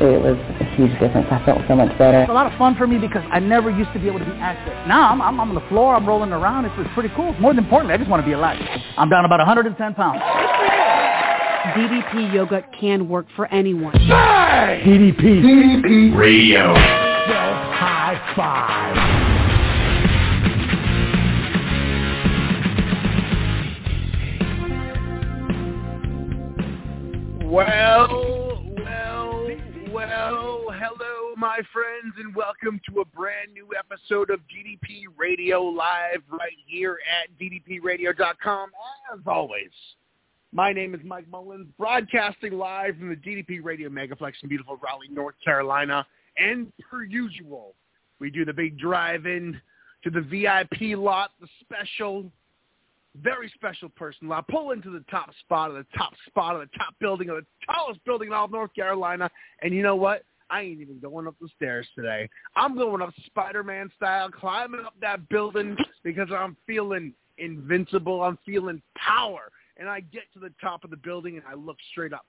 it was a huge difference. I felt so much better. It was a lot of fun for me because I never used to be able to be active. Now I'm on the floor, I'm rolling around. It's pretty cool. More than importantly, I just want to be alive. I'm down about 110 pounds. DDP Yoga can work for anyone. Bang! DDP Radio. High five. Well, hello, my friends, and welcome to a brand new episode of DDP Radio Live right here at DDPRadio.com. As always, my name is Mike Mullins, broadcasting live from the DDP Radio Megaflex in beautiful Raleigh, North Carolina. And per usual, we do the big drive-in to the VIP lot, the special, very special person. I pull into the top spot of the top spot of the top building of the tallest building in all of North Carolina. And you know what? I ain't even going up the stairs today. I'm going up Spider-Man style, climbing up that building because I'm feeling invincible. I'm feeling power. And I get to the top of the building and I look straight up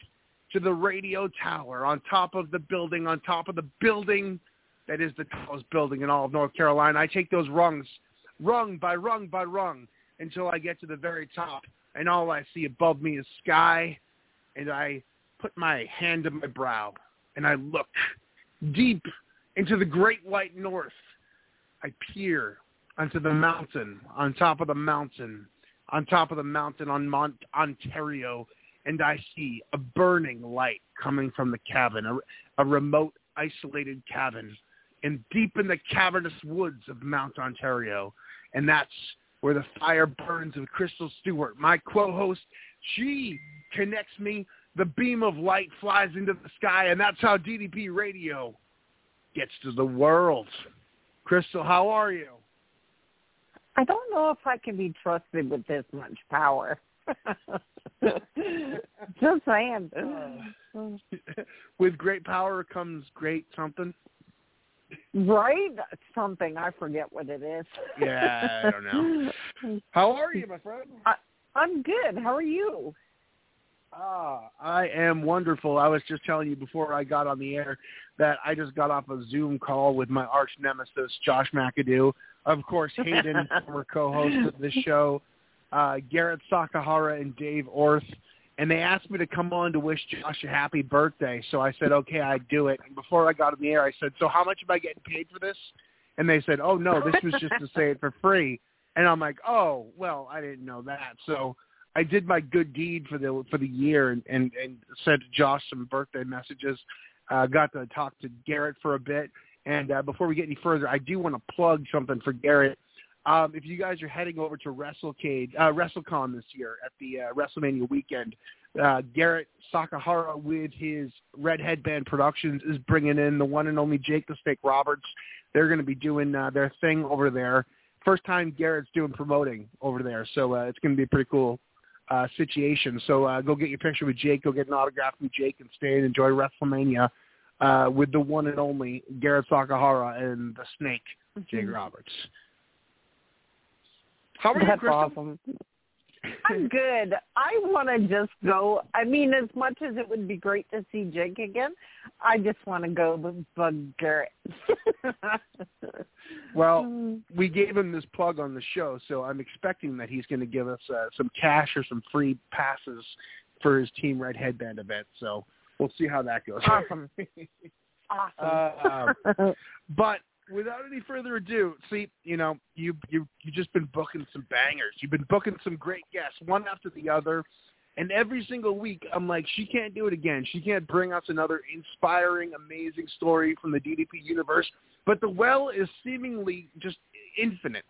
to the radio tower on top of the building, on top of the building that is the tallest building in all of North Carolina. I take those rungs, rung by rung by rung, until I get to the very top, and all I see above me is sky, and I put my hand to my brow, and I look deep into the great white north. I peer onto the mountain, on top of the mountain, on top of the mountain on Mount Ontario, and I see a burning light coming from the cabin, a remote, isolated cabin, and deep in the cavernous woods of Mount Ontario, and that's where the fire burns of Crystal Stewart, my co-host. She connects me. The beam of light flies into the sky, and that's how DDP Radio gets to the world. Crystal, how are you? I don't know if I can be trusted with this much power. Just saying. With great power comes great something. Right? Something. I forget what it is. Yeah, I don't know. How are you, my friend? I'm good. How are you? I am wonderful. I was just telling you before I got on the air that I just got off a Zoom call with my arch nemesis, Josh McAdoo. Of course, Hayden, former co-host of this show, Garrett Sakahara and Dave Orth. And they asked me to come on to wish Josh a happy birthday. So I said, okay, I do it. And before I got in the air, I said, so how much am I getting paid for this? And they said, oh, no, this was just to say it for free. And I'm like, oh, well, I didn't know that. So I did my good deed for the year and sent Josh some birthday messages. Got to talk to Garrett for a bit. And before we get any further, I do want to plug something for Garrett. If you guys are heading over to WrestleCon this year at the WrestleMania weekend, Garrett Sakahara with his Red Headband Productions is bringing in the one and only Jake the Snake Roberts. They're going to be doing their thing over there. First time Garrett's doing promoting over there, so it's going to be a pretty cool situation. So go get your picture with Jake, go get an autograph from Jake, and stay and enjoy WrestleMania with the one and only Garrett Sakahara and the Snake, Jake Roberts. How are you, Crystal? Awesome. I'm good. I want to just go. I mean, as much as it would be great to see Jake again, I just want to go bug Garrett. Well, we gave him this plug on the show, so I'm expecting that he's going to give us some cash or some free passes for his Team Red Headband event. So we'll see how that goes. Awesome. But without any further ado, see, you know, you've just been booking some bangers. You've been booking some great guests, one after the other, And every single week, I'm like, she can't do it again. She can't bring us another inspiring, amazing story from the DDP universe. But the well is seemingly just infinite,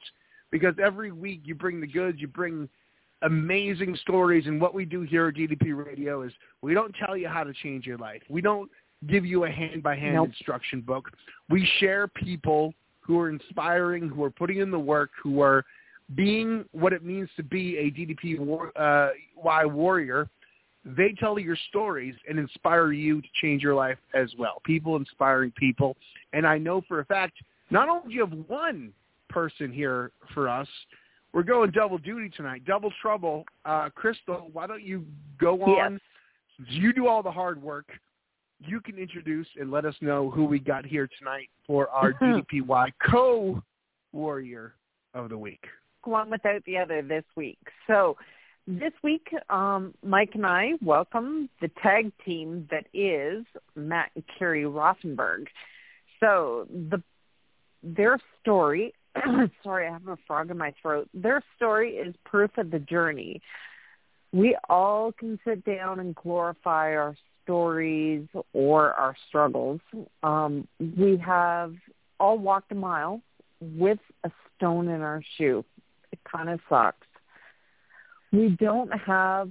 because every week you bring the goods, you bring amazing stories. And what we do here at DDP Radio is we don't tell you how to change your life. We don't give you a hand-by-hand instruction book. We share people who are inspiring, who are putting in the work, who are being what it means to be a DDPY warrior. They tell your stories and inspire you to change your life as well. People inspiring people. And I know for a fact, not only do you have one person here for us, we're going double duty tonight, double trouble. Crystal, why don't you go on? Yes. You do all the hard work. You can introduce and let us know who we got here tonight for our DDPY co-warrior of the week. One without the other this week. So this week, Mike and I welcome the tag team that is Matt and Carrie Rothenberg. So their story, sorry, I have a frog in my throat. Their story is proof of the journey. We all can sit down and glorify our stories or our struggles. We have all walked a mile with a stone in our shoe. It kind of sucks. We don't have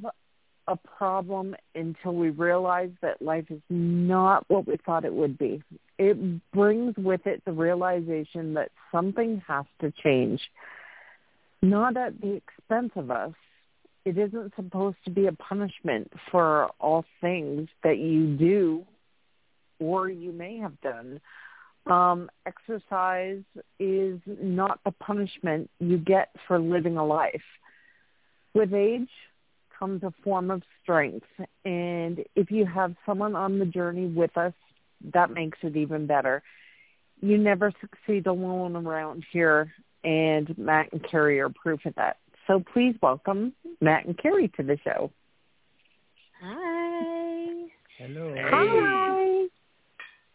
a problem until we realize that life is not what we thought it would be. It brings with it the realization that something has to change, not at the expense of us. It isn't supposed to be a punishment for all things that you do or you may have done. Exercise is not the punishment you get for living a life. With age comes a form of strength, and if you have someone on the journey with us, that makes it even better. You never succeed alone around here, and Matt and Carrie are proof of that. So please welcome Matt and Carrie to the show. Hi. Hello. Hey. Hi.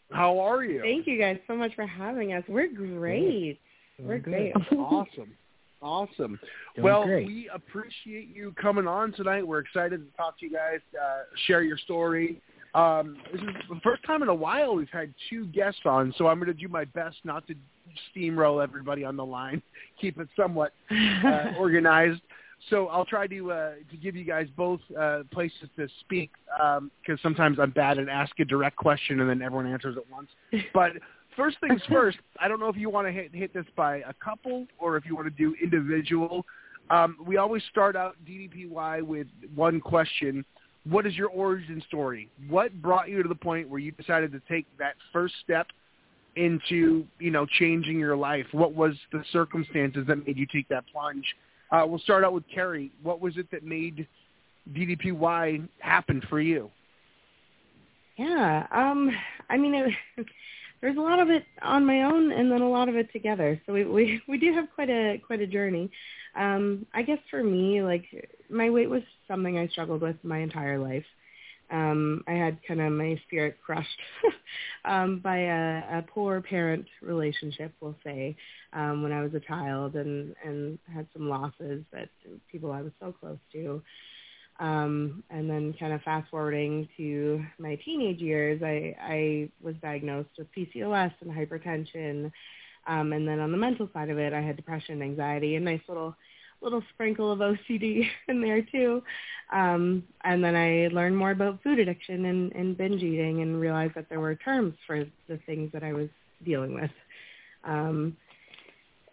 How are you? Thank you guys so much for having us. We're great. We're great. Awesome. Awesome. Well, we appreciate you coming on tonight. We're excited to talk to you guys, share your story. This is the first time in a while we've had two guests on, so I'm going to do my best not to steamroll everybody on the line, keep it somewhat organized. So I'll try to give you guys both places to speak, because sometimes I'm bad and ask a direct question and then everyone answers at once. But first things first, I don't know if you want to hit this by a couple or if you want to do individual. We always start out DDPY with one question. What is your origin story? What brought you to the point where you decided to take that first step into, you know, changing your life? What was the circumstances that made you take that plunge? We'll start out with Carrie. What was it that made DDPY happen for you? Yeah, I mean, there's a lot of it on my own and then a lot of it together. So we do have quite a journey. I guess for me, like, my weight was something I struggled with my entire life. I had kind of my spirit crushed by a poor parent relationship, we'll say, when I was a child, and had some losses that people I was so close to. And then kind of fast forwarding to my teenage years, I was diagnosed with PCOS and hypertension. And then on the mental side of it, I had depression, anxiety, a nice little sprinkle of OCD in there too. And then I learned more about food addiction and binge eating and realized that there were terms for the things that I was dealing with.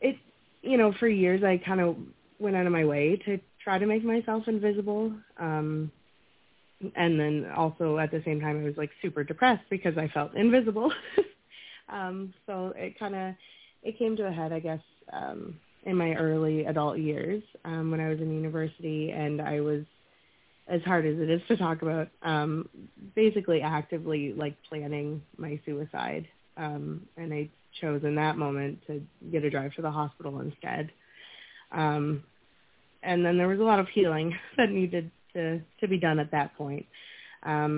It, you know, for years I kind of went out of my way to try to make myself invisible. And then also at the same time, I was like super depressed because I felt invisible. So it kind of, it came to a head, I guess, in my early adult years, when I was in university, and I was, as hard as it is to talk about, basically actively like planning my suicide. And I chose in that moment to get a drive to the hospital instead. And then there was a lot of healing that needed to be done at that point. Matt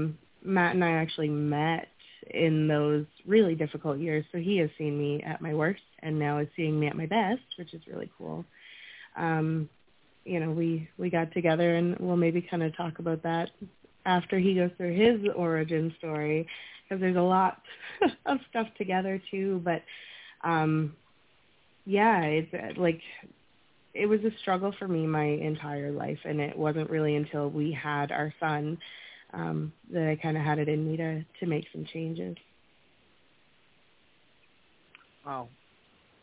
and I actually met in those really difficult years. So he has seen me at my worst and now is seeing me at my best, which is really cool. you know, we got together, and we'll maybe kind of talk about that after he goes through his origin story, because there's a lot of stuff together too. But yeah, it's like, it was a struggle for me my entire life, and it wasn't really until we had our son that I kind of had it in me to make some changes. Wow.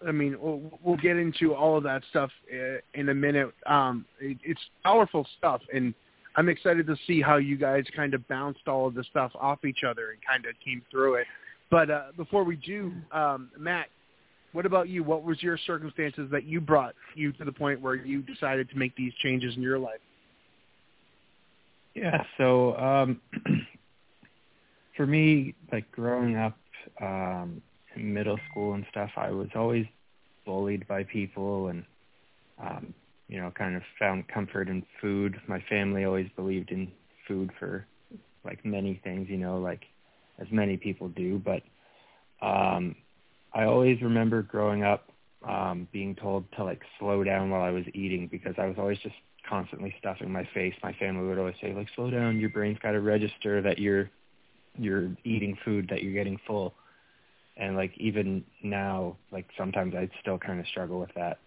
I mean, we'll get into all of that stuff in a minute. It's powerful stuff, and I'm excited to see how you guys kind of bounced all of the stuff off each other and kind of came through it. But before we do, Matt, what about you? What was your circumstances that you brought you to the point where you decided to make these changes in your life? Yeah, so for me, like growing up in middle school and stuff, I was always bullied by people and, you know, kind of found comfort in food. My family always believed in food for, like, many things, you know, like as many people do. But I always remember growing up being told to, like, slow down while I was eating, because I was always just constantly stuffing my face. My family would always say, like, slow down, your brain's got to register that you're eating food, that you're getting full. And, like, even now, like, sometimes I still kind of struggle with that.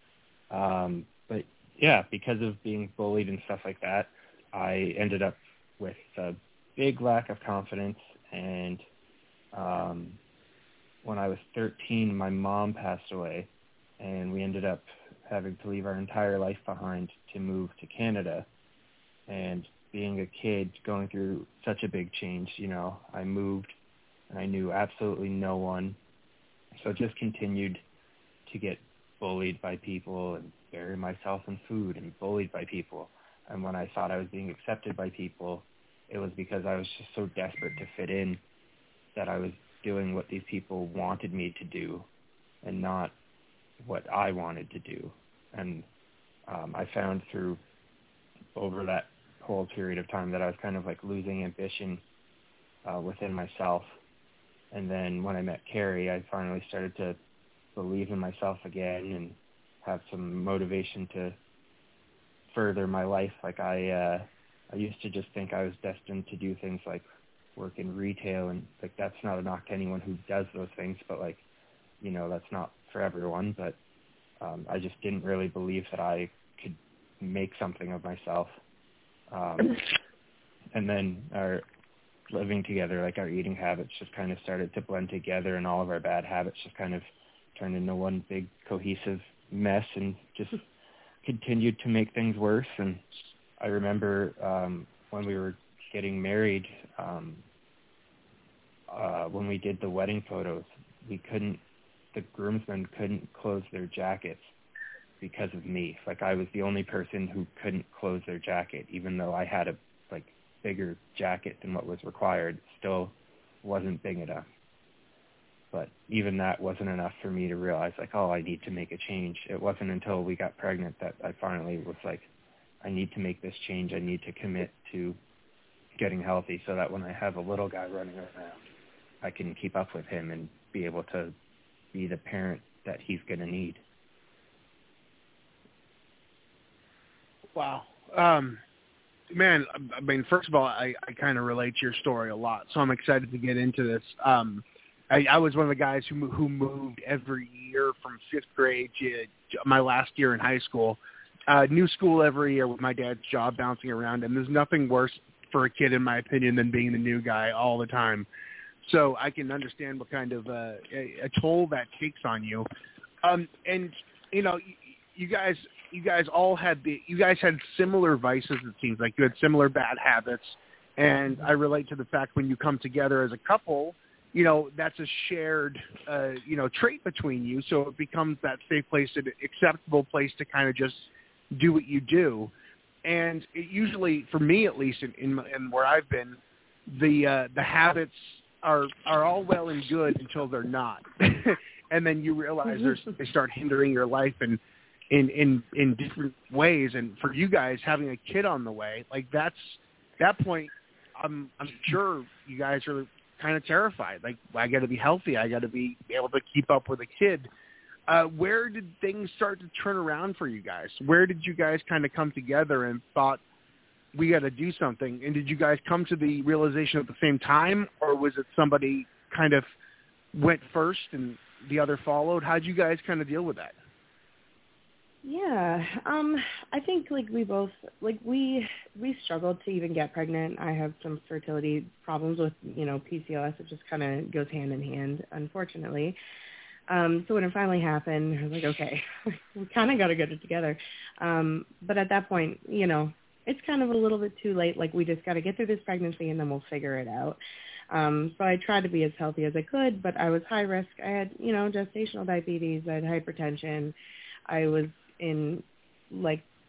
But, yeah, because of being bullied and stuff like that, I ended up with a big lack of confidence. And when I was 13, my mom passed away, and we ended up having to leave our entire life behind to move to Canada. And being a kid going through such a big change, you know, I moved, and I knew absolutely no one. So just continued to get bullied by people and bury myself in food and bullied by people. And when I thought I was being accepted by people, it was because I was just so desperate to fit in that I was doing what these people wanted me to do and not what I wanted to do. And I found through over that whole period of time that I was kind of like losing ambition within myself. And then when I met Carrie, I finally started to believe in myself again and have some motivation to further my life. Like I used to just think I was destined to do things like work in retail, and like that's not a knock to anyone who does those things, but like, you know, that's not for everyone. But I just didn't really believe that I could make something of myself. And then our living together, like our eating habits just kind of started to blend together, and all of our bad habits just kind of turned into one big cohesive mess and just continued to make things worse. And I remember when we were getting married, when we did the wedding photos, the groomsmen couldn't close their jackets because of me. Like I was the only person who couldn't close their jacket, even though I had a bigger jacket than what was required. Still wasn't big enough. But even that wasn't enough for me to realize, like, oh, I need to make a change. It wasn't until we got pregnant that I finally was like, I need to make this change. I need to commit to getting healthy so that when I have a little guy running around, I can keep up with him and be able to be the parent that he's going to need. Wow. Man, I mean, first of all, I kind of relate to your story a lot, so I'm excited to get into this. I was one of the guys who moved every year from fifth grade to my last year in high school. New school every year with my dad's job bouncing around, and there's nothing worse for a kid, in my opinion, than being the new guy all the time. So I can understand what kind of a toll that takes on you. And, you know, you guys had similar vices, it seems like. You had similar bad habits, and I relate to the fact when you come together as a couple, you know, that's a shared, you know, trait between you, so it becomes that safe place, an acceptable place to kind of just do what you do. And it usually, for me at least, in where I've been, the habits are all well and good until they're not, and then you realize they start hindering your life and in different ways. And for you guys having a kid on the way, like that point, I'm sure you guys are kind of terrified. Like, I got to be healthy. I got to be able to keep up with a kid. Where did things start to turn around for you guys? Where did you guys kind of come together and thought, we got to do something? And did you guys come to the realization at the same time, or was it somebody kind of went first and the other followed? How'd you guys kind of deal with that? Yeah, I think like we both, like we struggled to even get pregnant. I have some fertility problems with, PCOS. It just kind of goes hand in hand, unfortunately. So when it finally happened, I was like, okay, we kind of got to get it together. But at that point, it's kind of a little bit too late. Like, we just got to get through this pregnancy and then we'll figure it out. So I tried to be as healthy as I could, but I was high risk. I had, gestational diabetes. I had hypertension. I was in,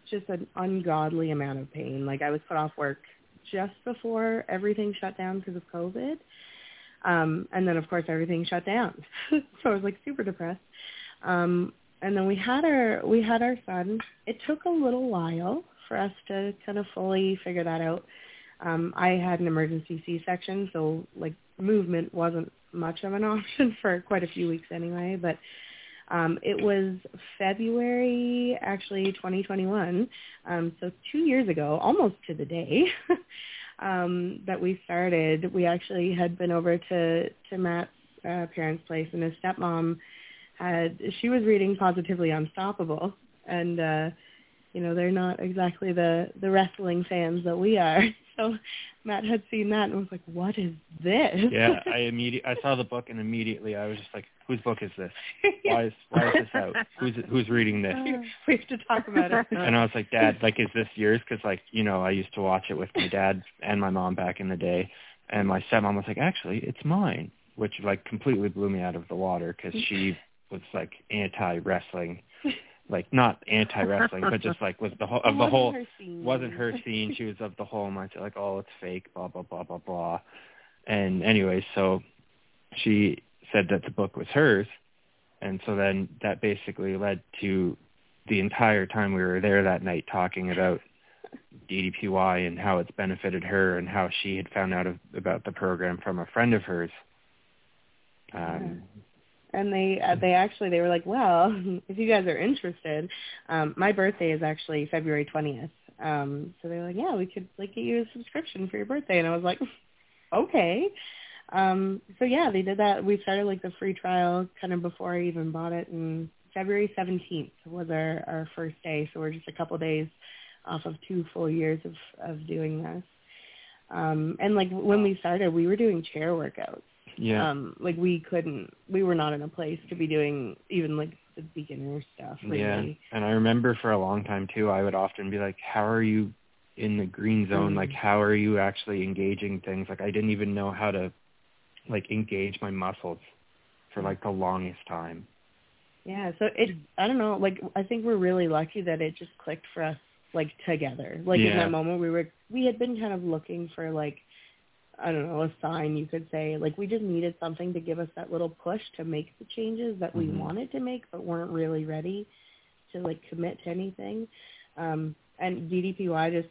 just an ungodly amount of pain. I was put off work just before everything shut down because of COVID. And then, of course, everything shut down. So I was, super depressed. And then we had our son. It took a little while for us to kind of fully figure that out. I had an emergency C-section, so, movement wasn't much of an option for quite a few weeks anyway. But it was February, actually, 2021, so 2 years ago, almost to the day, that we started. We actually had been over to Matt's parents' place, and his stepmom she was reading Positively Unstoppable, and they're not exactly the wrestling fans that we are. So Matt had seen that and was like, what is this? Yeah, I saw the book and immediately I was just like, whose book is this? Why is this out? Who's reading this? We have to talk about it. And I was like, Dad, is this yours? Because, I used to watch it with my dad and my mom back in the day. And my stepmom was like, actually, it's mine, which completely blew me out of the water because she was anti-wrestling. Not anti-wrestling, but just was wasn't her scene. She was of the whole mindset, oh, it's fake, blah, blah, blah, blah, blah. And anyway, so she said that the book was hers. And so then that basically led to the entire time we were there that night talking about DDPY and how it's benefited her and how she had found out about the program from a friend of hers. And they were like, well, if you guys are interested, my birthday is actually February 20th. So they were like, yeah, we could get you a subscription for your birthday. And I was like, okay. So yeah, they did that. We started the free trial kind of before I even bought it. And February 17th was our first day. So we're just a couple of days off of 2 full years of doing this. And when we started, we were doing chair workouts. Yeah. We were not in a place to be doing even the beginner stuff. Really. Yeah. And I remember for a long time too, I would often be like, how are you in the green zone? Mm-hmm. How are you actually engaging things? I didn't even know how to engage my muscles for the longest time. Yeah. So I don't know. I think we're really lucky that it just clicked for us together. In that moment we had been kind of looking for I don't know, a sign you could say. We just needed something to give us that little push to make the changes that we mm-hmm. wanted to make but weren't really ready to, commit to anything. And DDPY just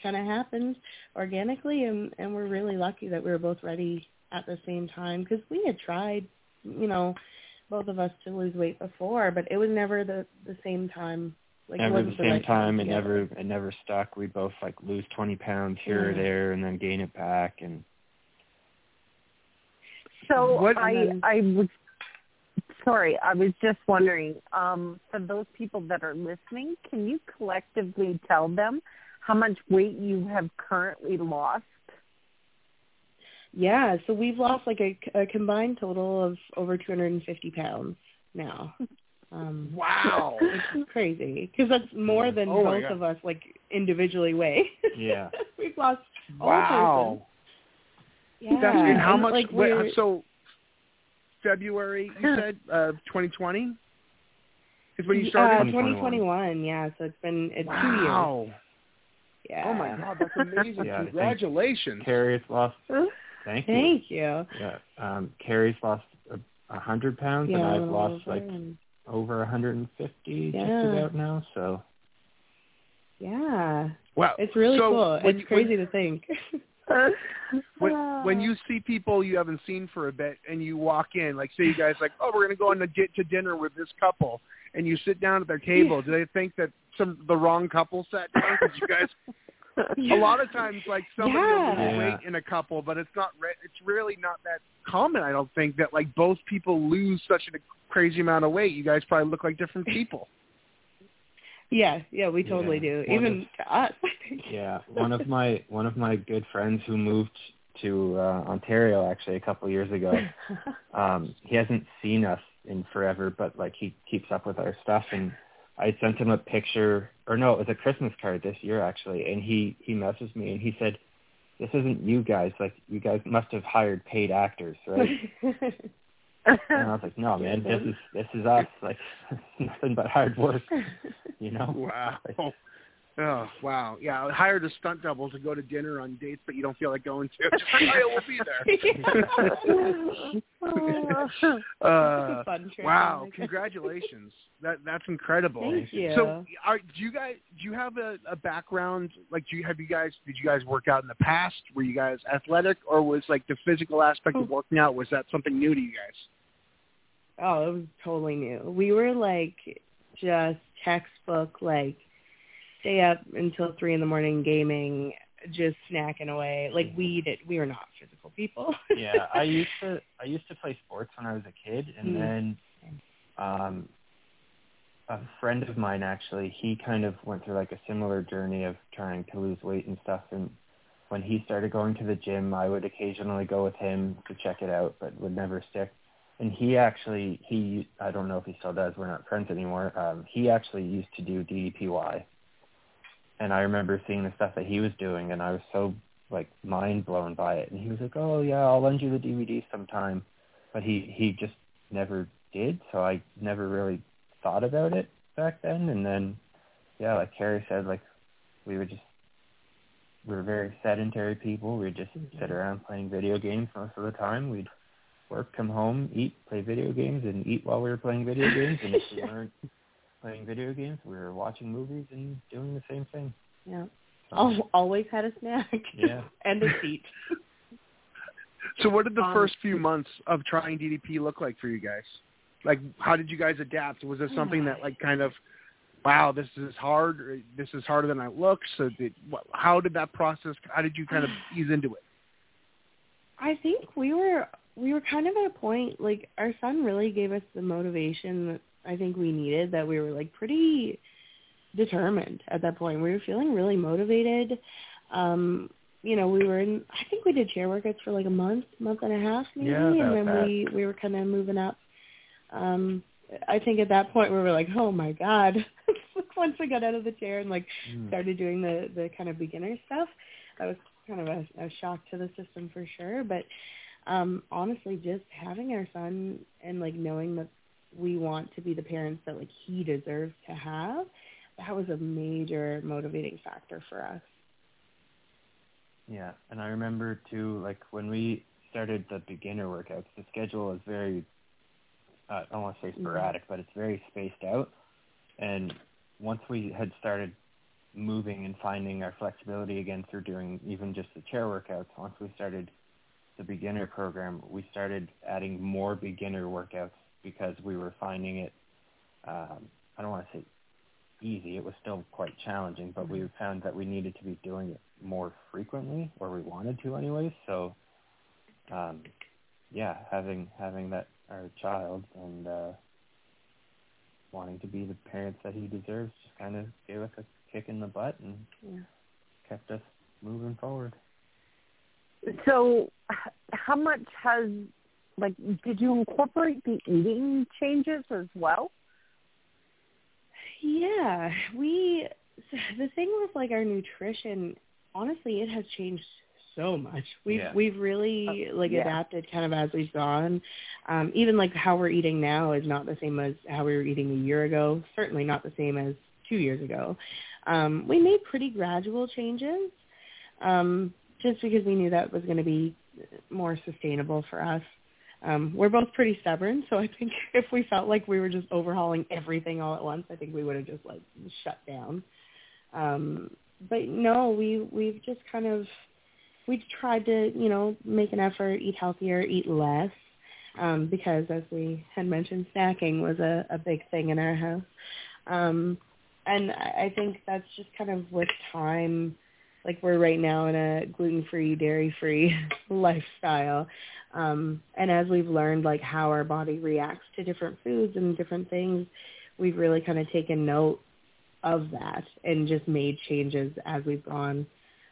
kind of happened organically, and we're really lucky that we were both ready at the same time because we had tried, both of us to lose weight before, but it was never the same time. Never the same time, and never stuck. We both lose 20 pounds here or there, and then gain it back. And so I was just wondering, for those people that are listening, can you collectively tell them how much weight you have currently lost? Yeah, so we've lost a combined total of over 250 pounds now. Wow, it's crazy because that's more than both of us individually weigh. Yeah, we've lost. Wow. Yeah. And how much? So February you said 2020 is when you started. 2021. Yeah, so it's been 2 years. Wow. Yeah. Oh my God, that's amazing! Yeah, congratulations, Carrie's lost. Thank you. Yeah, Carrie's lost 100 pounds, and I've lost over 150 just about now, so. Yeah. Wow. It's really cool. It's crazy to think. when, when you see people you haven't seen for a bit and you walk in, like say you guys like, oh, we're going to go and get to dinner with this couple, and you sit down at their table, do they think that the wrong couple sat down? Because you guys... A lot of times, like, somebody will wait in a couple, but it's really not that common, I don't think, that, like, both people lose such a crazy amount of weight. You guys probably look like different people. Yeah, we totally do, even to us. Yeah, one of my good friends who moved to Ontario, actually, a couple years ago, he hasn't seen us in forever, but, like, he keeps up with our stuff, and I sent him a picture, or no, it was a Christmas card this year, actually, and he messaged me, and he said, this isn't you guys, like, you guys must have hired paid actors, right? And I was like, no, man, this is us, like, nothing but hard work, you know? Wow. Like, oh, wow. Yeah, I hired a stunt double to go to dinner on dates that you don't feel like going to. Just like, hey, we'll be there. That's a fun trip. Wow, congratulations. That's incredible. Thank you. So, do you have a background? Like, did you guys work out in the past? Were you guys athletic, or was like the physical aspect of working out, was that something new to you guys? Oh, it was totally new. We were like just textbook, like, stay up until 3 a.m. gaming, just snacking away. Like we were not physical people. Yeah, I used to play sports when I was a kid, and then a friend of mine, actually, he kind of went through like a similar journey of trying to lose weight and stuff. And when he started going to the gym, I would occasionally go with him to check it out, but would never stick. And he I don't know if he still does. We're not friends anymore. He actually used to do DDPY. And I remember seeing the stuff that he was doing, and I was so, like, mind-blown by it. And he was like, oh, yeah, I'll lend you the DVD sometime. But he just never did, so I never really thought about it back then. And then, yeah, like Carrie said, like, we were very sedentary people. We'd just sit around playing video games most of the time. We'd work, come home, eat, play video games, and eat while we were playing video games. And if we weren't playing video games, we were watching movies and doing the same thing. Yeah. Always had a snack. Yeah. And a seat. So what did the first few months of trying DDP look like for you guys? Like, how did you guys adapt? Was this something that, like, kind of, wow, this is hard, or this is harder than I look? So how did you kind of ease into it? I think we were kind of at a point, like, our son really gave us the motivation that I think we needed, that we were, like, pretty determined at that point. We were feeling really motivated. You know, I think we did chair workouts for, like, a month and a half, maybe, and then we were kind of moving up. I think at that point we were like, oh, my God. Once we got out of the chair and, like, started doing the kind of beginner stuff, that was kind of a shock to the system for sure. But honestly, just having our son and, like, knowing that we want to be the parents that, like, he deserves to have, that was a major motivating factor for us. Yeah, and I remember, too, like, when we started the beginner workouts, the schedule is very, I don't want to say sporadic, but it's very spaced out. And once we had started moving and finding our flexibility again through doing even just the chair workouts, once we started the beginner program, we started adding more beginner workouts, because we were finding it, I don't want to say easy, it was still quite challenging, but we found that we needed to be doing it more frequently, or we wanted to anyway. So, having that, our child, and wanting to be the parents that he deserves, just kind of gave us a kick in the butt and kept us moving forward. So how much has... Like, did you incorporate the eating changes as well? Yeah. The thing with, like, our nutrition, honestly, it has changed so much. We've really, like, adapted kind of as we've gone. Even, like, how we're eating now is not the same as how we were eating a year ago, certainly not the same as 2 years ago. We made pretty gradual changes just because we knew that was going to be more sustainable for us. We're both pretty stubborn, so I think if we felt like we were just overhauling everything all at once, I think we would have just, like, shut down. But no, we've just kind of we tried to, you know, make an effort, eat healthier, eat less, because as we had mentioned, snacking was a big thing in our house. And I think that's just kind of with time, like we're right now in a gluten-free, dairy-free lifestyle. And as we've learned, like, how our body reacts to different foods and different things, we've really kind of taken note of that and just made changes as we've gone.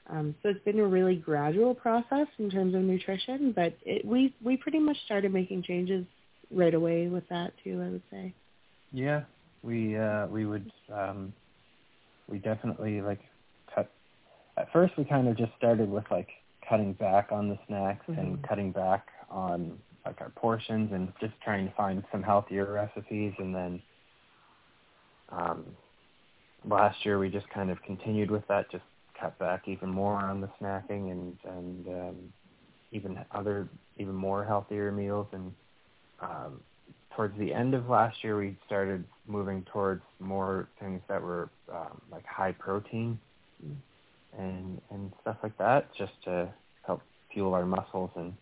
So it's been a really gradual process in terms of nutrition, but we pretty much started making changes right away with that too, I would say. Yeah, we definitely, like, cut. At first we kind of just started with, like, cutting back on the snacks mm-hmm. and cutting back on, like, our portions and just trying to find some healthier recipes. And then last year we just kind of continued with that, just cut back even more on the snacking and even more healthier meals. And towards the end of last year, we started moving towards more things that were like high protein and stuff like that, just to help fuel our muscles and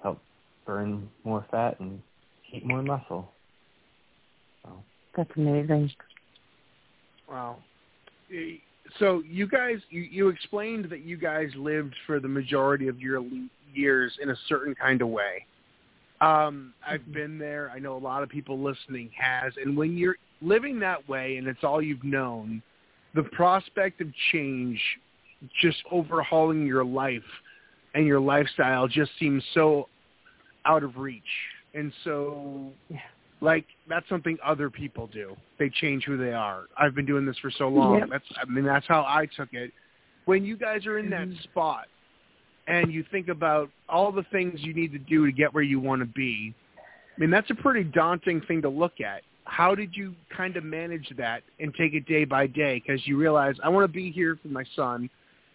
help burn more fat and keep more muscle. So. That's amazing. Wow. So you guys, you explained that you guys lived for the majority of your years in a certain kind of way. I've been there. I know a lot of people listening has. And when you're living that way and it's all you've known, the prospect of change, just overhauling your life and your lifestyle, just seems so out of reach. And so... yeah. Like, that's something other people do. They change who they are. I've been doing this for so long. Yep. That's how I took it. When you guys are in that spot and you think about all the things you need to do to get where you want to be, I mean, that's a pretty daunting thing to look at. How did you kind of manage that and take it day by day? Because you realize, I want to be here for my son.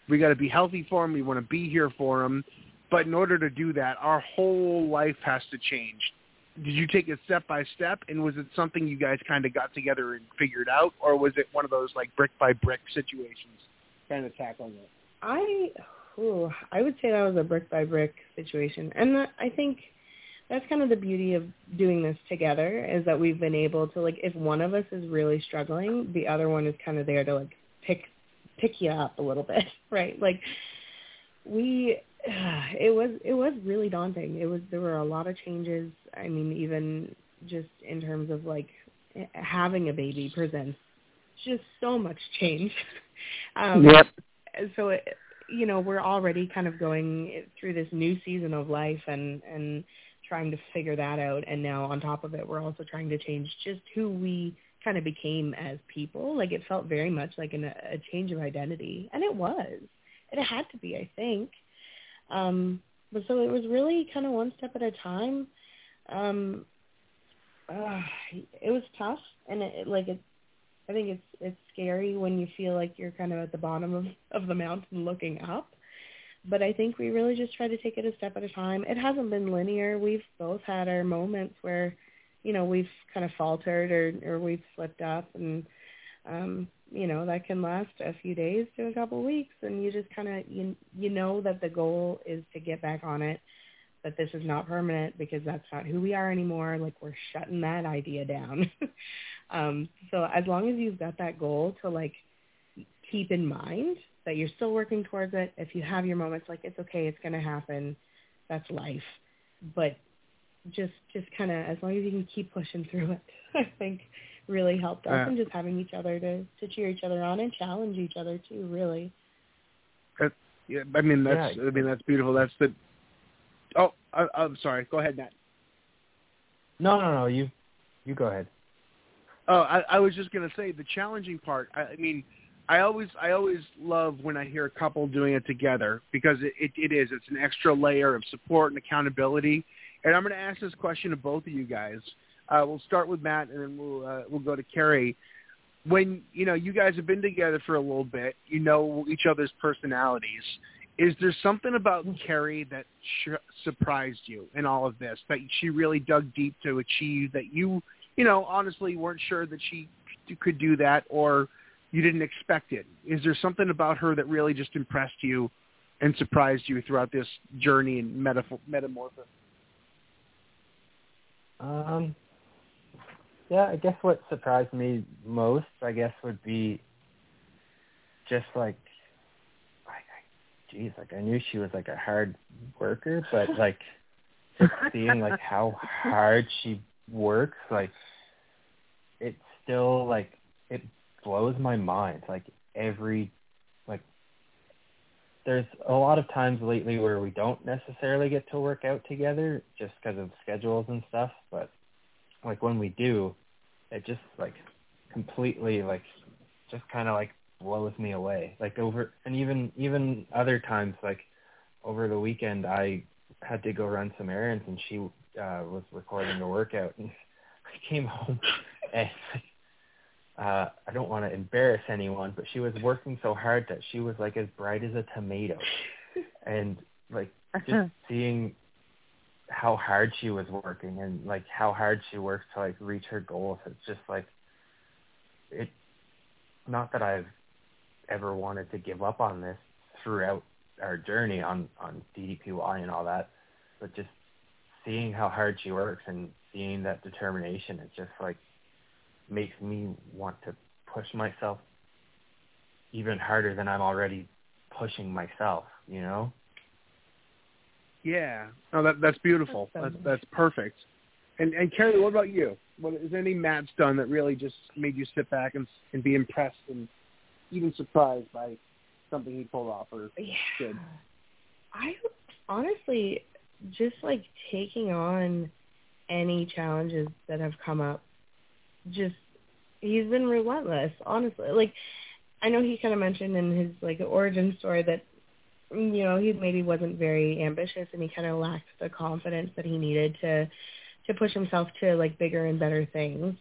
We got to be healthy for him. We want to be here for him. But in order to do that, our whole life has to change. Did you take it step by step, and was it something you guys kind of got together and figured out, or was it one of those, like, brick-by-brick situations kind of tackling it? I would say that was a brick-by-brick situation. And I think that's kind of the beauty of doing this together, is that we've been able to, like, if one of us is really struggling, the other one is kind of there to, like, pick you up a little bit, right? Like, it was really daunting. There were a lot of changes. I mean, even just in terms of, like, having a baby presents just so much change. Yep. So, you know, we're already kind of going through this new season of life and trying to figure that out. And now on top of it, we're also trying to change just who we kind of became as people. Like, it felt very much like a change of identity. And it was. It had to be, I think. But so it was really kind of one step at a time. It was tough, and I think it's scary when you feel like you're kind of at the bottom of the mountain looking up. But I think we really just try to take it a step at a time. It hasn't been linear. We've both had our moments where, you know, we've kind of faltered or we've slipped up, and you know, that can last a few days to a couple of weeks, and you just kind of, you know that the goal is to get back on it, but this is not permanent because that's not who we are anymore. Like, we're shutting that idea down. So as long as you've got that goal to, like, keep in mind that you're still working towards it, if you have your moments, like, it's okay, it's going to happen, that's life. But just kind of, as long as you can keep pushing through it, I think really helped us, and just having each other to cheer each other on and challenge each other too, really. I mean, that's beautiful. I'm sorry. Go ahead, Matt. No. You go ahead. Oh, I was just gonna say the challenging part. I always love when I hear a couple doing it together, because it is. It's an extra layer of support and accountability. And I'm gonna ask this question to both of you guys. We'll start with Matt, and then we'll go to Carrie. When, you know, you guys have been together for a little bit, you know each other's personalities. Is there something about Carrie that surprised you in all of this, that she really dug deep to achieve, that you know, honestly weren't sure that she could do that, or you didn't expect it? Is there something about her that really just impressed you and surprised you throughout this journey and metamorphosis? Yeah, I guess what surprised me most, would be just like I knew she was like a hard worker, but like just seeing like how hard she works, like it still like it blows my mind. Like every there's a lot of times lately where we don't necessarily get to work out together just because of schedules and stuff. But like when we do, it just like completely like just kind of like blows me away. Like over, and even other times, like over the weekend, I had to go run some errands and she was recording the workout, and I came home and I don't want to embarrass anyone, but she was working so hard that she was like as bright as a tomato. And like just seeing how hard she was working and like how hard she works to like reach her goals, it's just like, it, not that I've ever wanted to give up on this throughout our journey on DDPY and all that, but just seeing how hard she works and seeing that determination, it's just like, makes me want to push myself even harder than I'm already pushing myself, you know? Yeah. Oh, that's beautiful. That's perfect. And Carrie, what about you? What is there any Matt's done that really just made you sit back and be impressed and even surprised by something he pulled off or did? I honestly just like taking on any challenges that have come up. Just he's been relentless, honestly. Like I know he kind of mentioned in his like origin story that, you know, he maybe wasn't very ambitious and he kind of lacked the confidence that he needed to push himself to like bigger and better things.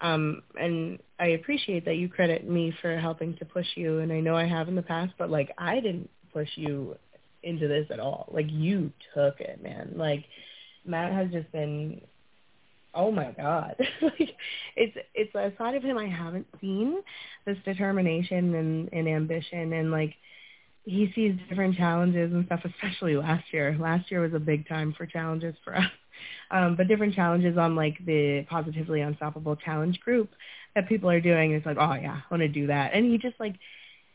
And I appreciate that you credit me for helping to push you, and I know I have in the past, but like I didn't push you into this at all. Like you took it, man. Like Matt has just been, oh my God. Like it's a side of him I haven't seen, this determination and ambition, and like he sees different challenges and stuff, especially last year. Last year was a big time for challenges for us. But different challenges on like the Positively Unstoppable Challenge group that people are doing. It's like, oh yeah, I want to do that. And he just like,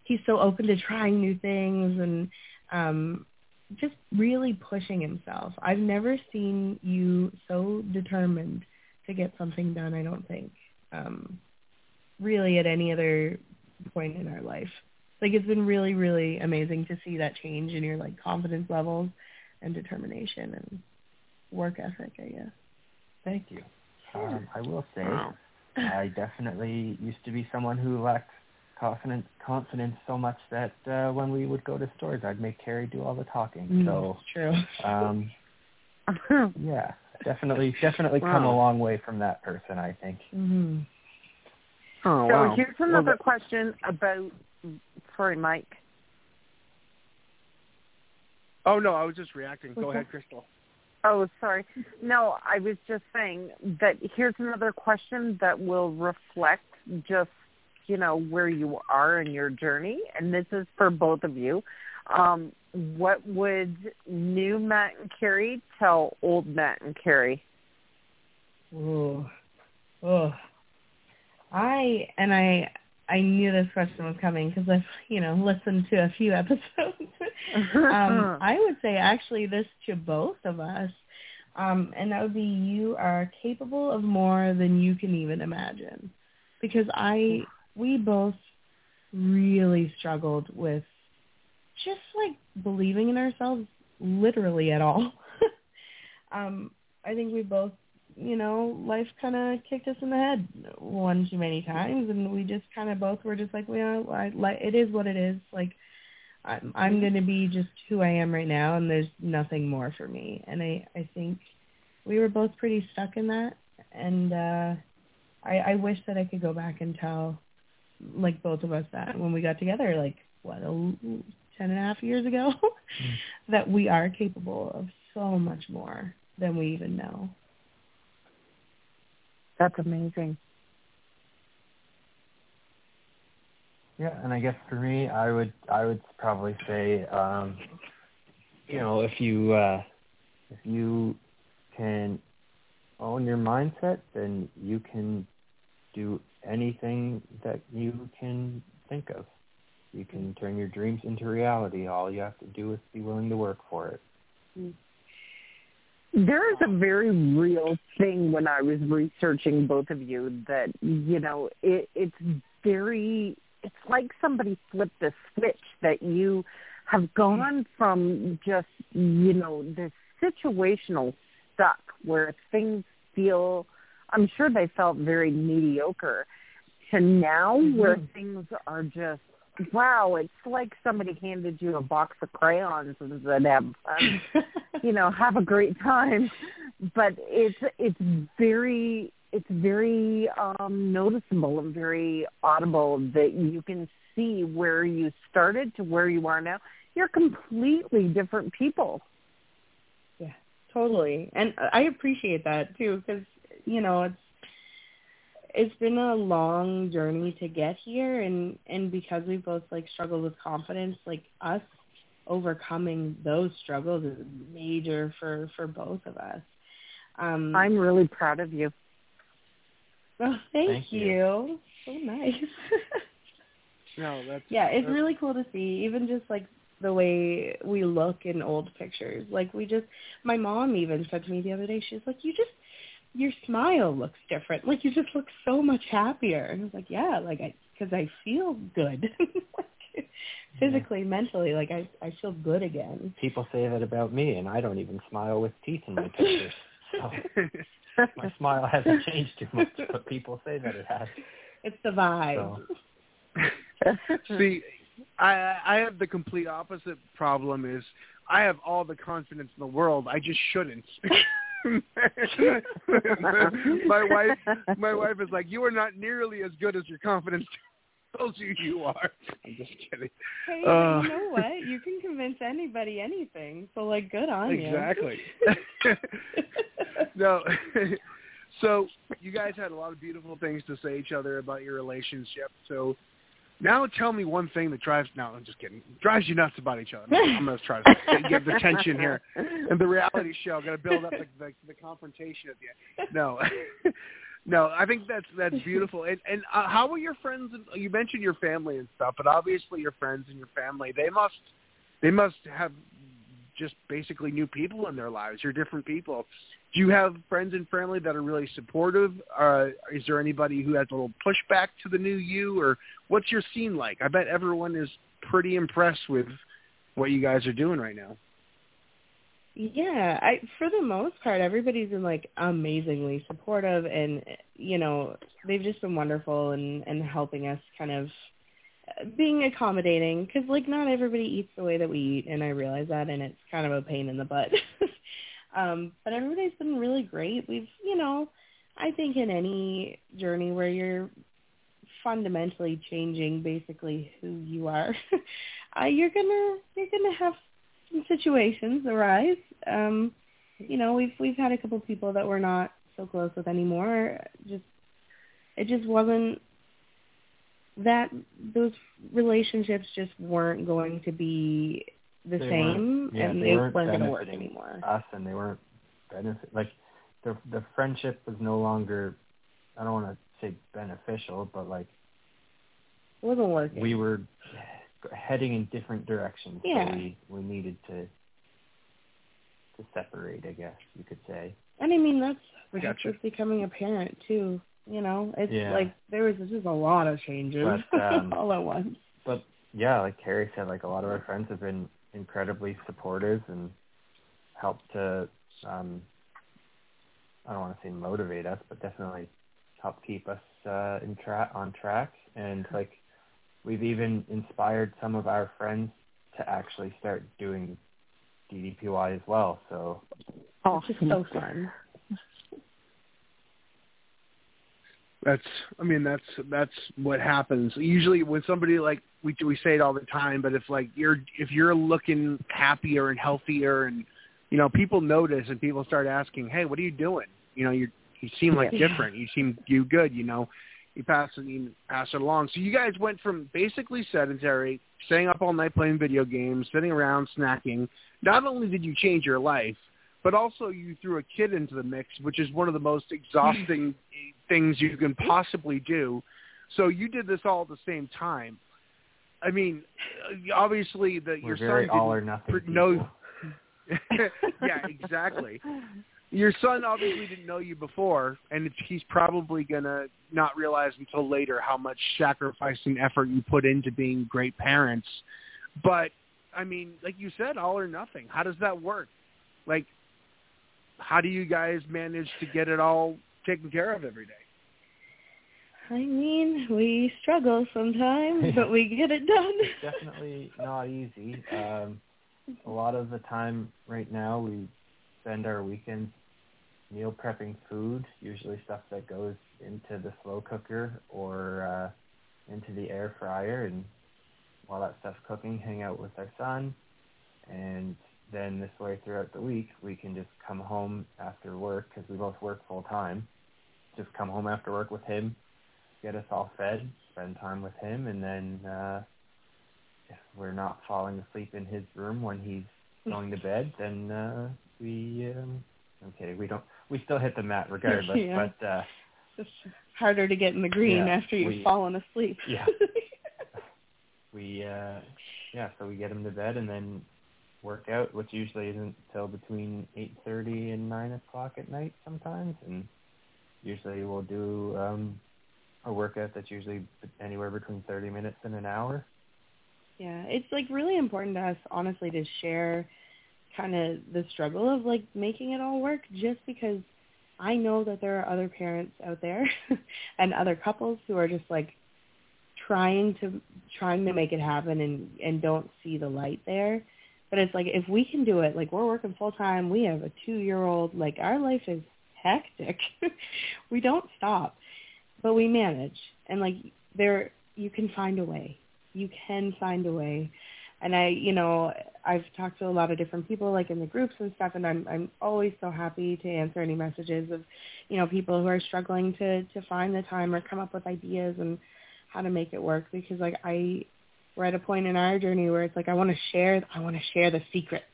he's so open to trying new things and just really pushing himself. I've never seen you so determined to get something done, I don't think, really at any other point in our life. Like it's been really, really amazing to see that change in your like confidence levels and determination and work ethic, I guess. Thank you. I will say I definitely used to be someone who lacked confidence so much that when we would go to stores, I'd make Carrie do all the talking. So true. Yeah, definitely come a long way from that person, I think. Mm-hmm. Oh, so wow. Here's another question about. Sorry, Mike. Oh no, I was just reacting. Go ahead, Crystal. Oh, sorry. No, I was just saying that here's another question that will reflect just, you know, where you are in your journey, and this is for both of you. What would new Matt and Carrie tell old Matt and Carrie? I knew this question was coming because I've, you know, listened to a few episodes. I would say actually this to both of us, and that would be you are capable of more than you can even imagine, because we both really struggled with just like believing in ourselves literally at all. I think we both, you know, life kind of kicked us in the head one too many times, and we just kind of both were just like, well, it is what it is. Like I'm going to be just who I am right now, and there's nothing more for me. And I think we were both pretty stuck in that, and I wish that I could go back and tell, like, both of us that when we got together, like, 10.5 years ago, that we are capable of so much more than we even know. That's amazing. Yeah, and I guess for me, I would probably say you know, if you can own your mindset, then you can do anything that you can think of. You can turn your dreams into reality. All you have to do is be willing to work for it. Mm-hmm. There is a very real thing when I was researching both of you that, you know, it's like somebody flipped a switch, that you have gone from just, you know, this situational stuck where things feel, I'm sure they felt very mediocre, to now where things are just, wow, it's like somebody handed you a box of crayons and said, you know, have a great time. But it's very noticeable and very audible that you can see where you started to where you are now. You're completely different people. Yeah, totally. And I appreciate that too, because, you know, it's been a long journey to get here, and because we both, like, struggle with confidence, like, us overcoming those struggles is major for both of us. I'm really proud of you. Well, thank you. So nice. No, that's, yeah, it's really cool to see, even just, like, the way we look in old pictures. Like, my mom even said to me the other day, she's like, your smile looks different. Like, you just look so much happier. And I was like, yeah, like, because I feel good. Like, physically, mentally, like, I feel good again. People say that about me, and I don't even smile with teeth in my pictures. So my smile hasn't changed too much, but people say that it has. It's the vibe. So. See, I have the complete opposite problem is I have all the confidence in the world. I just shouldn't. My wife is like, you are not nearly as good as your confidence tells you you are. I'm just kidding. Hey, you know what? You can convince anybody anything. So, like, good on you. Exactly. No. So you guys had a lot of beautiful things to say to each other about your relationship. So now tell me one thing that drives you nuts about each other. I'm going to try to get the tension here. And the reality show, got to build up the confrontation at the end. No, I think that's beautiful. And how were your friends? You mentioned your family and stuff, but obviously your friends and your family, they must have just basically new people in their lives. You're different people. Do you have friends and family that are really supportive? Is there anybody who has a little pushback to the new you? Or what's your scene like? I bet everyone is pretty impressed with what you guys are doing right now. Yeah, for the most part, everybody's been, like, amazingly supportive. And, you know, they've just been wonderful and helping us, kind of being accommodating. Because, like, not everybody eats the way that we eat, and I realize that, and it's kind of a pain in the butt. But everybody's been really great. We've, you know, I think in any journey where you're fundamentally changing basically who you are, you're gonna have some situations arise. You know, we've had a couple people that we're not so close with anymore. It just wasn't that those relationships just weren't going to be the same, and they weren't going to work anymore. Us, and they weren't benefit. Like, the friendship was no longer, I don't want to say beneficial, but, like, it wasn't working. We were heading in different directions. Yeah. So we needed to separate, I guess you could say. And I mean, that's just becoming a parent too. You know, it's like there was just a lot of changes all at once. But yeah, like Carrie said, like, a lot of our friends have been incredibly supportive and helped to, I don't want to say motivate us, but definitely help keep us on track. And, like, we've even inspired some of our friends to actually start doing DDPY as well. So, oh, it's so fun. That's what happens. Usually with somebody, like, we say it all the time, but if, like, if you're looking happier and healthier, and, you know, people notice and people start asking, hey, what are you doing? You know, you seem like different. You seem good, you know, He passed it along. So you guys went from basically sedentary, staying up all night playing video games, sitting around snacking. Not only did you change your life, but also you threw a kid into the mix, which is one of the most exhausting things you can possibly do. So you did this all at the same time. I mean, obviously, your son didn't all or nothing know. Yeah, exactly. Your son obviously didn't know you before, and he's probably going to not realize until later how much sacrifice and effort you put into being great parents. But, I mean, like you said, all or nothing. How does that work? Like, how do you guys manage to get it all taken care of every day? I mean, we struggle sometimes, but we get it done. It's definitely not easy. A lot of the time right now, we spend our weekends meal prepping food, usually stuff that goes into the slow cooker or into the air fryer. And while that stuff's cooking, hang out with our son. And then this way throughout the week, we can just come home after work, because we both work full time, just come home after work with him, get us all fed, spend time with him, and then if we're not falling asleep in his room when he's going to bed, then we still hit the mat regardless. Yeah. But it's harder to get in the green after you've fallen asleep. Yeah. So we get him to bed and then work out, which usually isn't until between 8:30 and 9 o'clock at night sometimes, and usually we'll do a workout that's usually anywhere between 30 minutes and an hour. Yeah, it's, like, really important to us, honestly, to share kind of the struggle of, like, making it all work, just because I know that there are other parents out there and other couples who are just, like, trying to make it happen and don't see the light there. But it's, like, if we can do it, like, we're working full-time, we have a 2-year-old, like, our life is hectic. We don't stop. But we manage, and, like, there, you can find a way. You can find a way. And I've talked to a lot of different people, like, in the groups and stuff, and I'm always so happy to answer any messages of, you know, people who are struggling to find the time or come up with ideas and how to make it work, because, like, we're at a point in our journey where it's like I want to share the secrets,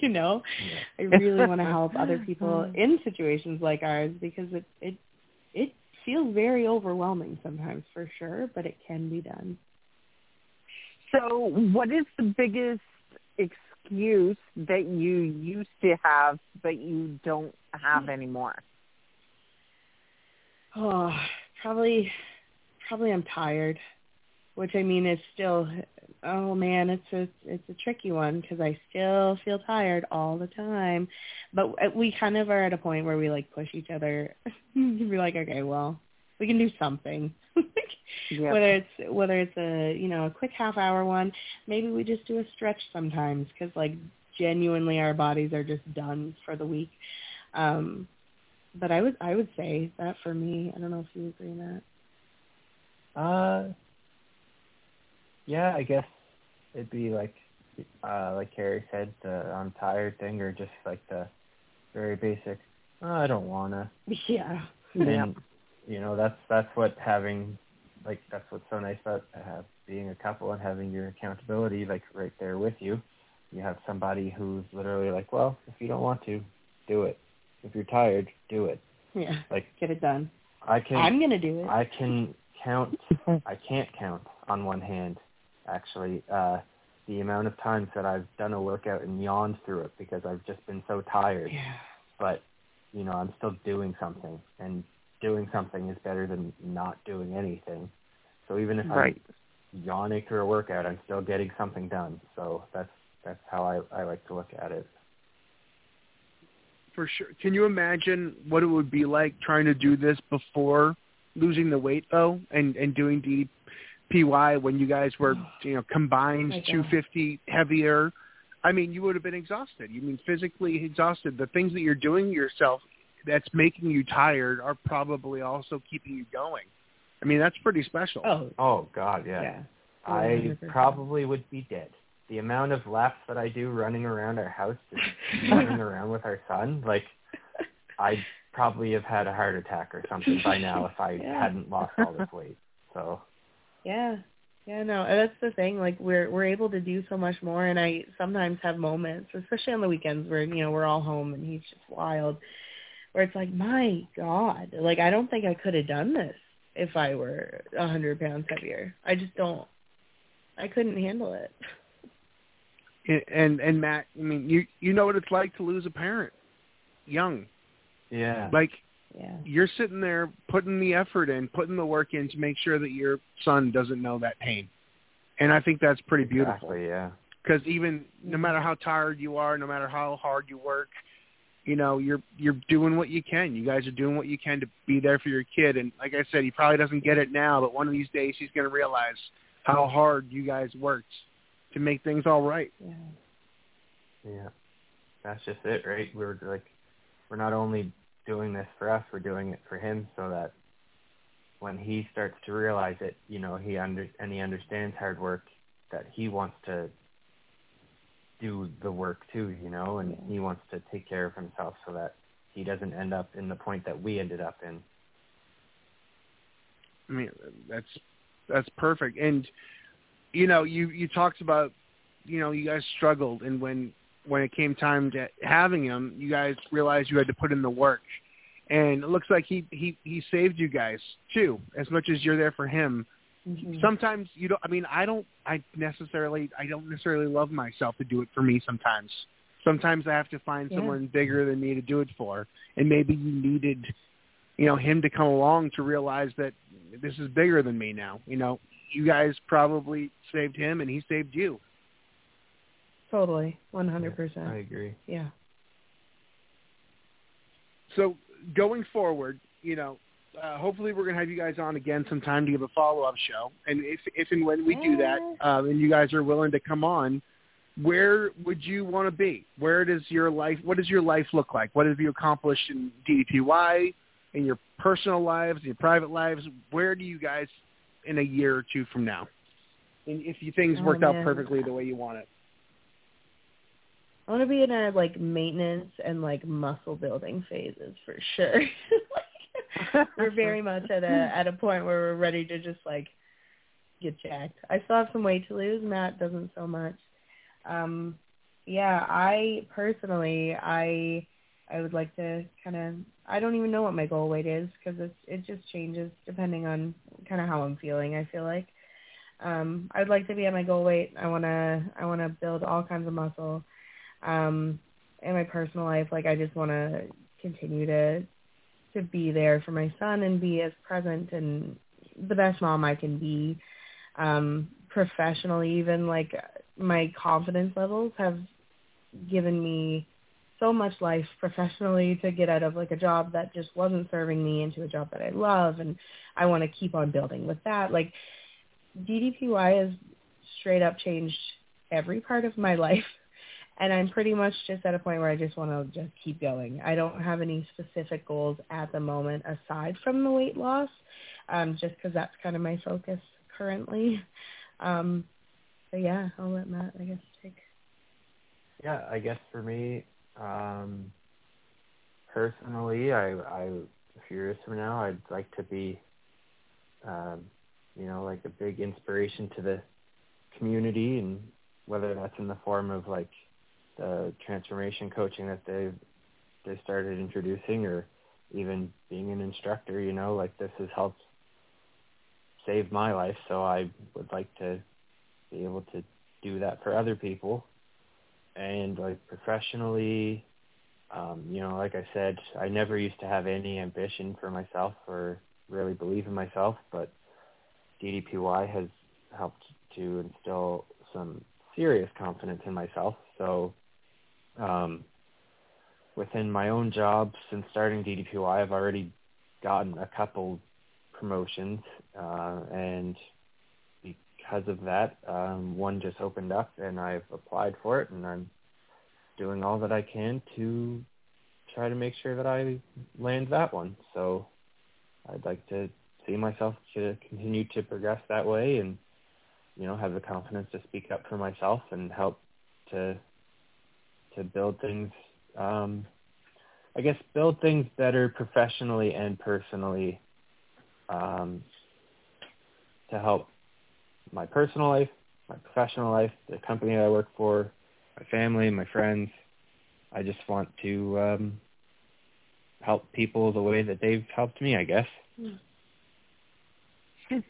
you know? Yeah. I really want to help other people in situations like ours, because it feels very overwhelming sometimes, for sure, but it can be done. So what is the biggest excuse that you used to have but you don't have anymore? Oh, probably I'm tired, which, I mean, is still, oh man, it's a tricky one, because I still feel tired all the time. But we kind of are at a point where we, like, push each other. We're like, okay, well, we can do something. Yep. Whether it's a, you know, a quick half-hour one, maybe we just do a stretch sometimes, because, like, genuinely our bodies are just done for the week. But I would say that for me, I don't know if you agree on that. Yeah, I guess it'd be like Carrie said, the I'm tired thing, or just, like, the very basic, oh, I don't wanna. Yeah. And, you know, that's what having, like, that's what's so nice about being a couple and having your accountability, like, right there with you. You have somebody who's literally like, well, if you don't want to, do it. If you're tired, do it. Yeah. Like, get it done. I'm gonna do it. I can't count on one hand, actually, the amount of times that I've done a workout and yawned through it because I've just been so tired. Yeah. But, you know, I'm still doing something, and doing something is better than not doing anything. So even if I'm yawning through a workout, I'm still getting something done. So that's how I like to look at it. For sure. Can you imagine what it would be like trying to do this before losing the weight, though, and doing DDP? PY when you guys were, you know, combined 250 heavier? I mean, you would have been exhausted. You mean physically exhausted. The things that you're doing yourself that's making you tired are probably also keeping you going. I mean, that's pretty special. Oh God, yeah. I probably would be dead. The amount of laps that I do running around our house, just running around with our son, like, I probably have had a heart attack or something by now if I hadn't lost all this weight. So no, that's the thing. Like we're able to do so much more, and I sometimes have moments, especially on the weekends, where we're all home and he's just wild, where it's like, my God, like I don't think I could have done this if I were 100 pounds heavier. I just don't. I couldn't handle it. And Matt, I mean, you know what it's like to lose a parent young. Yeah. Like you're sitting there putting the effort in, putting the work in to make sure that your son doesn't know that pain. And I think that's pretty beautiful. Exactly, yeah. Because even no matter how tired you are, no matter how hard you work, you're doing what you can. You guys are doing what you can to be there for your kid. And like I said, he probably doesn't get it now, but one of these days he's going to realize how hard you guys worked to make things all right. Yeah. That's just it, right? We're not only doing this for us, we're doing it for him, so that when he starts to realize it, he understands hard work, that he wants to do the work too, and he wants to take care of himself so that he doesn't end up in the point that we ended up in. I mean, that's perfect. And you talked about, you guys struggled, and when it came time to having him, you guys realized you had to put in the work. And it looks like he saved you guys too, as much as you're there for him. Mm-hmm. Sometimes I don't necessarily love myself to do it for me sometimes. Sometimes I have to find someone bigger than me to do it for. And maybe you needed, him to come along to realize that this is bigger than me now. You guys probably saved him and he saved you. Totally, 100%. Yeah, I agree. Yeah. So going forward, hopefully we're going to have you guys on again sometime to give a follow-up show. And if and when we do that, and you guys are willing to come on, where would you want to be? What does your life look like? What have you accomplished in DDPY, in your personal lives, in your private lives? Where do you guys in a year or two from now? And if things worked out perfectly the way you want it. I want to be in our, maintenance and, muscle building phases for sure. We're very much at a point where we're ready to just, get jacked. I still have some weight to lose. Matt doesn't so much. I personally, I would like to kind of – I don't even know what my goal weight is because it just changes depending on kind of how I'm feeling, I feel like. I would like to be at my goal weight. I want to build all kinds of muscle. In my personal life, I just want to continue to be there for my son and be as present and the best mom I can be. Professionally, even my confidence levels have given me so much life professionally to get out of a job that just wasn't serving me into a job that I love. And I want to keep on building with that. DDPY has straight up changed every part of my life. And I'm pretty much just at a point where I just want to just keep going. I don't have any specific goals at the moment aside from the weight loss, just because that's kind of my focus currently. I'll let Matt, I guess, take. Yeah, I guess for me, personally, a few years from now, I'd like to be, a big inspiration to the community, and whether that's in the form of, the transformation coaching that they started introducing, or even being an instructor, this has helped save my life. So I would like to be able to do that for other people. And professionally, I said, I never used to have any ambition for myself or really believe in myself, but DDPY has helped to instill some serious confidence in myself. So within my own job since starting DDPY, I've already gotten a couple promotions. And because of that, one just opened up and I've applied for it, and I'm doing all that I can to try to make sure that I land that one. So I'd like to see myself to continue to progress that way and, have the confidence to speak up for myself and help to build things I guess, build things better professionally and personally, to help my personal life, my professional life, the company I work for, my family, my friends. I just want to help people the way that they've helped me, I guess. I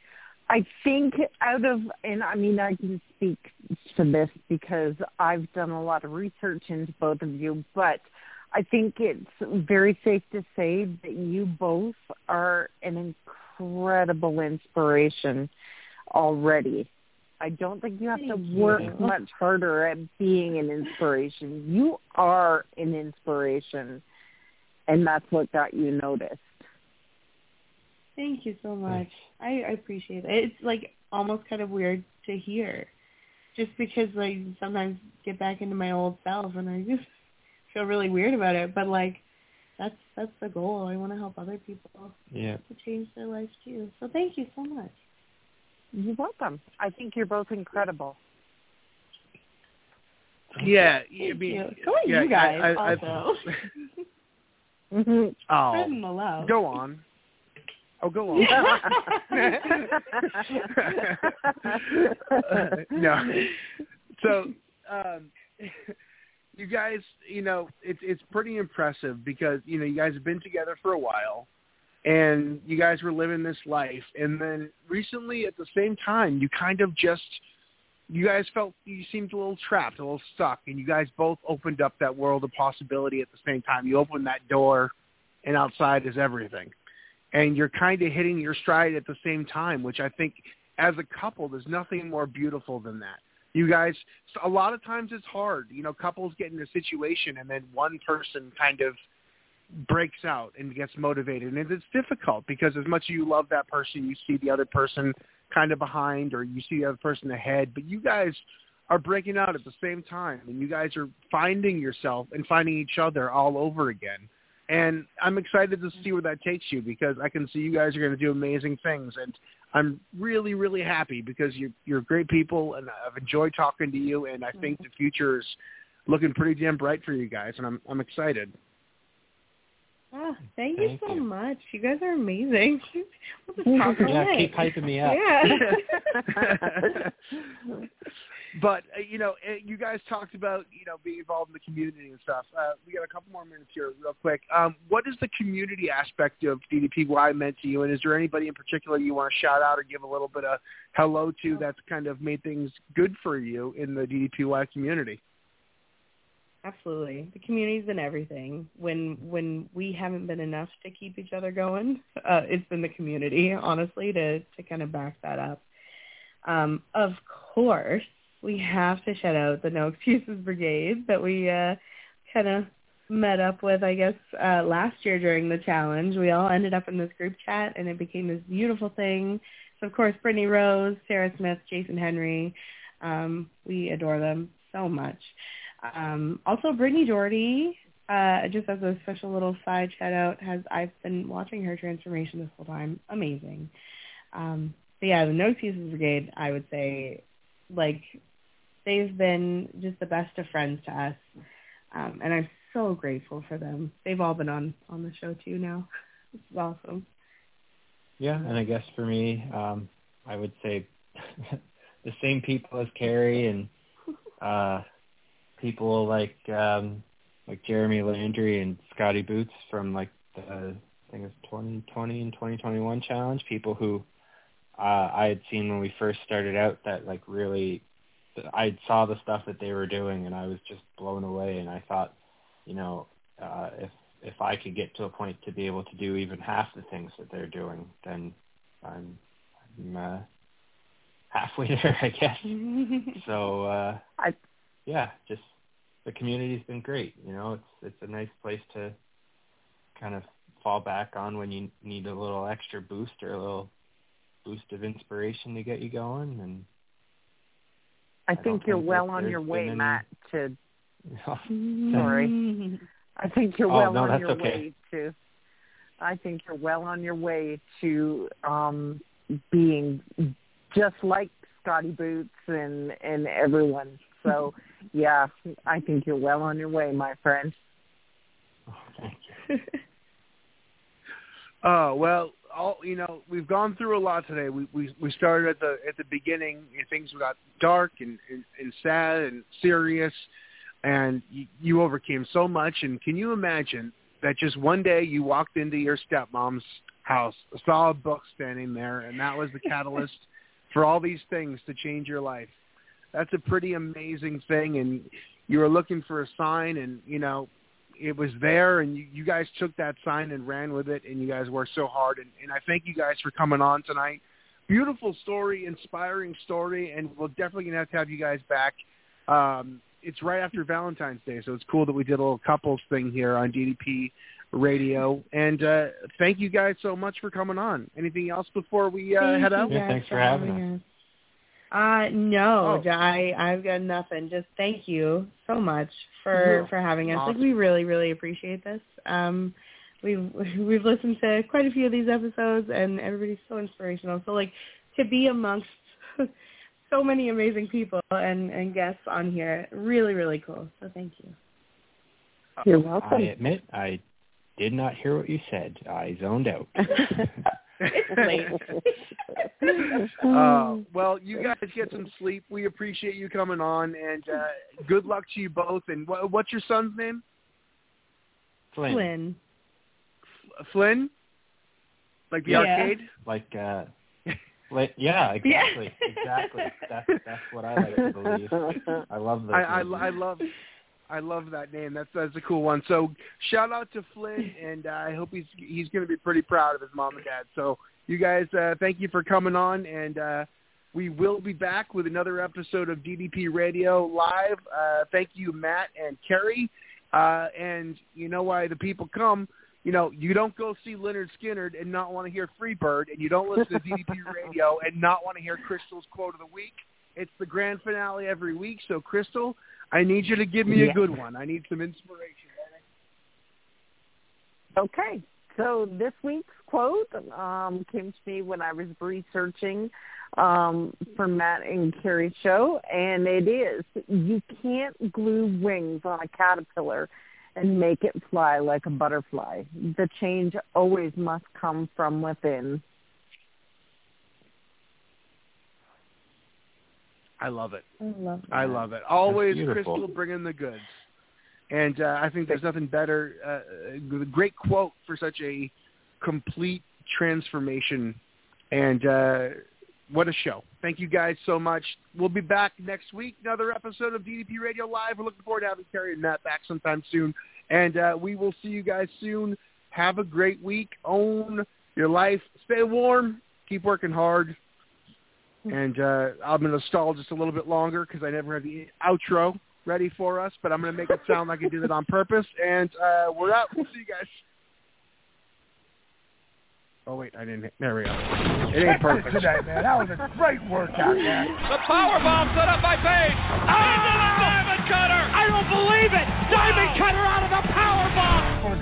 think I can speak to this because I've done a lot of research into both of you, but I think it's very safe to say that you both are an incredible inspiration already. I don't think you have to work much harder at being an inspiration. You are an inspiration, and that's what got you noticed. Thank you so much. I appreciate it. It's like almost kind of weird to hear, just because like sometimes get back into my old self and I just feel really weird about it. But like that's the goal. I want to help other people to change their lives too. So thank you so much. You're welcome. I think you're both incredible. Yeah, you guys also. Oh, go on. Oh, go on. No. So, you guys, it's pretty impressive because, you guys have been together for a while and you guys were living this life. And then recently at the same time, you kind of just, you guys felt, you seemed a little trapped, a little stuck. And you guys both opened up that world of possibility at the same time. You opened that door and outside is everything. And you're kind of hitting your stride at the same time, which I think as a couple, there's nothing more beautiful than that. You guys, a lot of times it's hard. Couples get in a situation and then one person kind of breaks out and gets motivated. And it's difficult because as much as you love that person, you see the other person kind of behind or you see the other person ahead. But you guys are breaking out at the same time, and you guys are finding yourself and finding each other all over again. And I'm excited to see where that takes you because I can see you guys are going to do amazing things. And I'm really, really happy because you're great people, and I've enjoyed talking to you. And I think the future is looking pretty damn bright for you guys, and I'm excited. Oh, thank you so much. You guys are amazing. We'll just talk away. Keep hyping me up. Yeah. But, you guys talked about, being involved in the community and stuff. We got a couple more minutes here real quick. What is the community aspect of DDPY meant to you? And is there anybody in particular you want to shout out or give a little bit of hello to that's kind of made things good for you in the DDPY community? Absolutely. The community's been everything. When we haven't been enough to keep each other going, it's been the community, honestly, to kind of back that up. Of course, we have to shout out the No Excuses Brigade that we kind of met up with, I guess, last year during the challenge. We all ended up in this group chat, and it became this beautiful thing. So, of course, Brittany Rose, Sarah Smith, Jason Henry, we adore them so much. Also, Brittany Doherty, just as a special little side shout-out, I've been watching her transformation this whole time. Amazing. But, yeah, the No Excuses Brigade, I would say, like, they've been just the best of friends to us, and I'm so grateful for them. They've all been on the show, too, now. This is awesome. Yeah, and I guess for me, I would say the same people as Carrie and people like Jeremy Landry and Scotty Boots from, like, the, I think it's 2020 and 2021 challenge, people who I had seen when we first started out that, like, really – I saw the stuff that they were doing, and I was just blown away. And I thought, if I could get to a point to be able to do even half the things that they're doing, then I'm halfway there, I guess. So, just the community's been great. It's a nice place to kind of fall back on when you need a little extra boost or a little boost of inspiration to get you going, and I think you're well on your way, Matt, to sorry. I think you're well on your way to being just like Scotty Boots and everyone. So yeah, I think you're well on your way, my friend. Oh, thank you. Well, we've gone through a lot today. We started at the beginning, and things got dark and sad and serious, and you overcame so much. And can you imagine that just one day you walked into your stepmom's house, saw a book standing there, and that was the catalyst for all these things to change your life? That's a pretty amazing thing, and you were looking for a sign, and, it was there, and you guys took that sign and ran with it, and you guys worked so hard, and I thank you guys for coming on tonight. Beautiful story, inspiring story, and we're definitely going to have you guys back. It's right after Valentine's Day, so it's cool that we did a little couples thing here on DDP Radio, and thank you guys so much for coming on. Anything else before we head out? Yeah, thanks for having us. No, I've got nothing. Just thank you so much for having us. Awesome. We really, really appreciate this. We've listened to quite a few of these episodes, and everybody's so inspirational. So, to be amongst so many amazing people and guests on here, really, really cool. So thank you. You're welcome. I admit I did not hear what you said. I zoned out. Well, you guys get some sleep. We appreciate you coming on, and good luck to you both. And what's your son's name? Flynn. Flynn? Like the arcade? Yeah, exactly. Yeah. Exactly. That's what I like to believe. I love that. I love that name. That's a cool one. So shout out to Flynn, and I hope he's going to be pretty proud of his mom and dad. So you guys, thank you for coming on, and we will be back with another episode of DDP Radio Live. Thank you, Matt and Carrie. And you know why the people come. You don't go see Lynyrd Skynyrd and not want to hear Freebird, and you don't listen to DDP Radio and not want to hear Crystal's quote of the week. It's the grand finale every week. So, Crystal, I need you to give me a good one. I need some inspiration. Okay. So this week's quote came to me when I was researching for Matt and Carrie's show, and it is, you can't glue wings on a caterpillar and make it fly like a butterfly. The change always must come from within. I love it. I love it. Always Crystal bringing the goods. And I think there's nothing better. Great quote for such a complete transformation. And what a show. Thank you guys so much. We'll be back next week. Another episode of DDP Radio Live. We're looking forward to having Carrie and Matt back sometime soon. And we will see you guys soon. Have a great week. Own your life. Stay warm. Keep working hard. And I'm going to stall just a little bit longer because I never have the outro ready for us, but I'm going to make it sound like I did it on purpose. And we're out. We'll see you guys. Oh, wait, I didn't. There we go. It ain't perfect today, man. That was a great workout, man. The powerbomb set up by Page. Into the diamond cutter. I don't believe it. Diamond cutter out of the powerbomb. We're